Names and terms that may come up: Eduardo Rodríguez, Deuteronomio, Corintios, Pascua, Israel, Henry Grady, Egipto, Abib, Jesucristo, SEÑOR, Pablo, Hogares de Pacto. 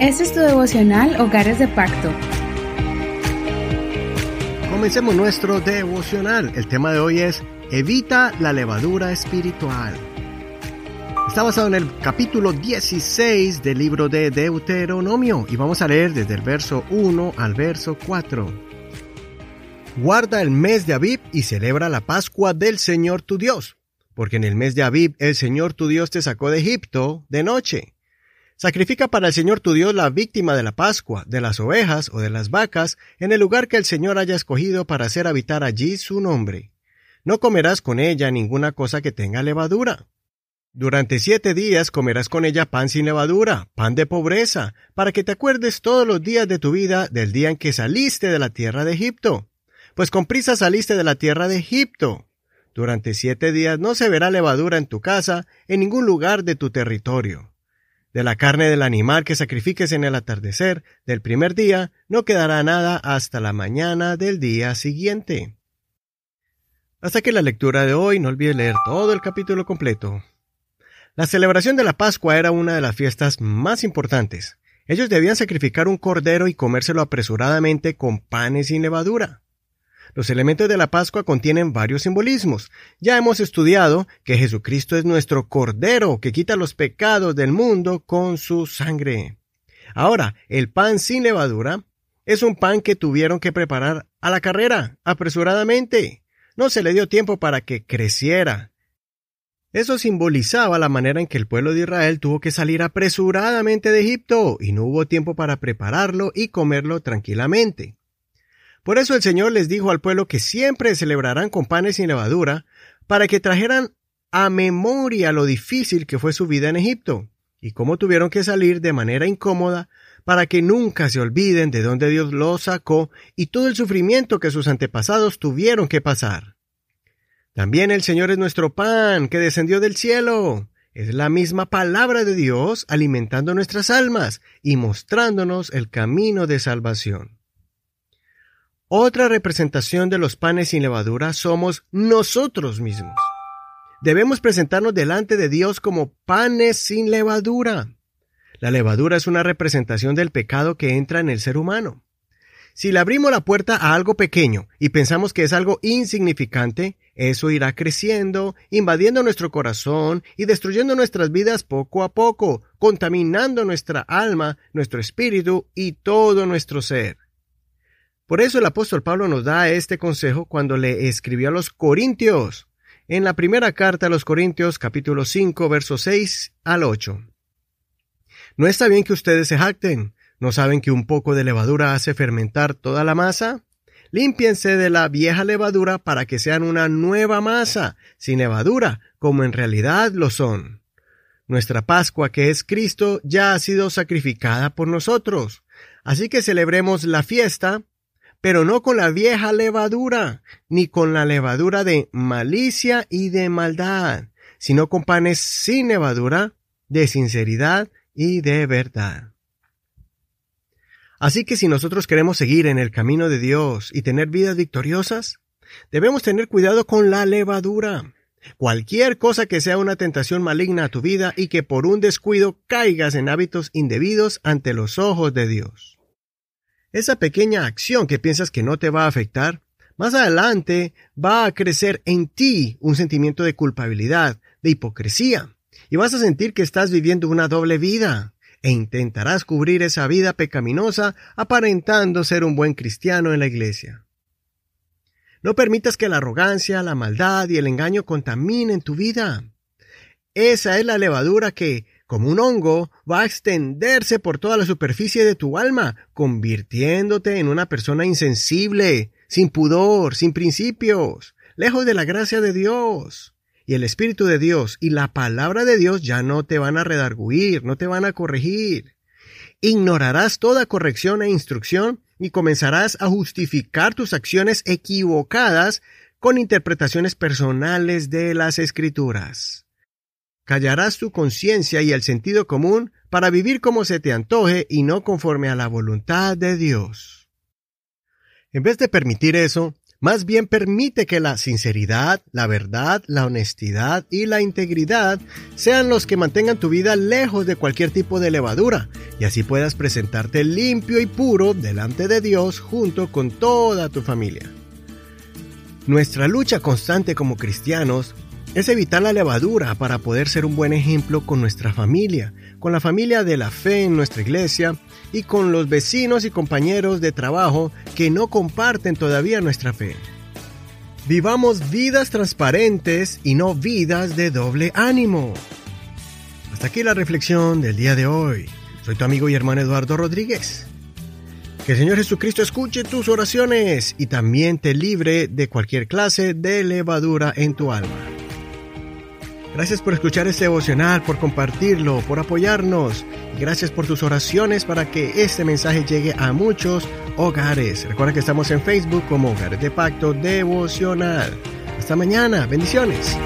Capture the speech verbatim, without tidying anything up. Este es tu devocional Hogares de Pacto. Comencemos nuestro devocional. El tema de hoy es Evita la levadura espiritual. Está basado en el capítulo dieciséis del libro de Deuteronomio y vamos a leer desde el verso uno al verso cuatro. Guarda el mes de Abib y celebra la Pascua del Señor tu Dios, porque en el mes de Abib el Señor tu Dios te sacó de Egipto de noche. Sacrifica para el Señor tu Dios la víctima de la Pascua, de las ovejas o de las vacas, en el lugar que el Señor haya escogido para hacer habitar allí su nombre. No comerás con ella ninguna cosa que tenga levadura. Durante siete días comerás con ella pan sin levadura, pan de pobreza, para que te acuerdes todos los días de tu vida del día en que saliste de la tierra de Egipto. Pues con prisa saliste de la tierra de Egipto. Durante siete días no se verá levadura en tu casa, en ningún lugar de tu territorio. De la carne del animal que sacrifiques en el atardecer del primer día, no quedará nada hasta la mañana del día siguiente. Hasta aquí la lectura de hoy. No olvides leer todo el capítulo completo. La celebración de la Pascua era una de las fiestas más importantes. Ellos debían sacrificar un cordero y comérselo apresuradamente con panes sin levadura. Los elementos de la Pascua contienen varios simbolismos. Ya hemos estudiado que Jesucristo es nuestro Cordero que quita los pecados del mundo con su sangre. Ahora, el pan sin levadura es un pan que tuvieron que preparar a la carrera, apresuradamente. No se le dio tiempo para que creciera. Eso simbolizaba la manera en que el pueblo de Israel tuvo que salir apresuradamente de Egipto y no hubo tiempo para prepararlo y comerlo tranquilamente. Por eso el Señor les dijo al pueblo que siempre celebrarán con panes sin levadura, para que trajeran a memoria lo difícil que fue su vida en Egipto, y cómo tuvieron que salir de manera incómoda, para que nunca se olviden de dónde Dios los sacó y todo el sufrimiento que sus antepasados tuvieron que pasar. También el Señor es nuestro pan, que descendió del cielo. Es la misma palabra de Dios alimentando nuestras almas y mostrándonos el camino de salvación. Otra representación de los panes sin levadura somos nosotros mismos. Debemos presentarnos delante de Dios como panes sin levadura. La levadura es una representación del pecado que entra en el ser humano. Si le abrimos la puerta a algo pequeño y pensamos que es algo insignificante, eso irá creciendo, invadiendo nuestro corazón y destruyendo nuestras vidas poco a poco, contaminando nuestra alma, nuestro espíritu y todo nuestro ser. Por eso el apóstol Pablo nos da este consejo cuando le escribió a los Corintios, en la primera carta a los Corintios, capítulo cinco, versos seis al ocho. ¿No está bien que ustedes se jacten? ¿No saben que un poco de levadura hace fermentar toda la masa? Límpiense de la vieja levadura para que sean una nueva masa, sin levadura, como en realidad lo son. Nuestra Pascua, que es Cristo, ya ha sido sacrificada por nosotros. Así que celebremos la fiesta, pero no con la vieja levadura, ni con la levadura de malicia y de maldad, sino con panes sin levadura, de sinceridad y de verdad. Así que si nosotros queremos seguir en el camino de Dios y tener vidas victoriosas, debemos tener cuidado con la levadura. Cualquier cosa que sea una tentación maligna a tu vida y que por un descuido caigas en hábitos indebidos ante los ojos de Dios. Esa pequeña acción que piensas que no te va a afectar, más adelante va a crecer en ti un sentimiento de culpabilidad, de hipocresía, y vas a sentir que estás viviendo una doble vida, e intentarás cubrir esa vida pecaminosa aparentando ser un buen cristiano en la iglesia. No permitas que la arrogancia, la maldad y el engaño contaminen tu vida. Esa es la levadura que, como un hongo, va a extenderse por toda la superficie de tu alma, convirtiéndote en una persona insensible, sin pudor, sin principios, lejos de la gracia de Dios. Y el Espíritu de Dios y la palabra de Dios ya no te van a redarguir, no te van a corregir. Ignorarás toda corrección e instrucción y comenzarás a justificar tus acciones equivocadas con interpretaciones personales de las Escrituras. Callarás tu conciencia y el sentido común para vivir como se te antoje y no conforme a la voluntad de Dios. En vez de permitir eso, Más bien permite que la sinceridad, la verdad, la honestidad y la integridad sean los que mantengan tu vida lejos de cualquier tipo de levadura, y así puedas presentarte limpio y puro delante de Dios junto con toda tu familia. Nuestra lucha constante como cristianos es evitar la levadura para poder ser un buen ejemplo con nuestra familia, con la familia de la fe en nuestra iglesia y con los vecinos y compañeros de trabajo que no comparten todavía nuestra fe. Vivamos vidas transparentes y no vidas de doble ánimo. Hasta aquí la reflexión del día de hoy. Soy tu amigo y hermano Eduardo Rodríguez. Que el Señor Jesucristo escuche tus oraciones y también te libre de cualquier clase de levadura en tu alma. Gracias por escuchar este devocional, por compartirlo, por apoyarnos. Gracias por tus oraciones para que este mensaje llegue a muchos hogares. Recuerda que estamos en Facebook como Hogares de Pacto Devocional. Hasta mañana. Bendiciones.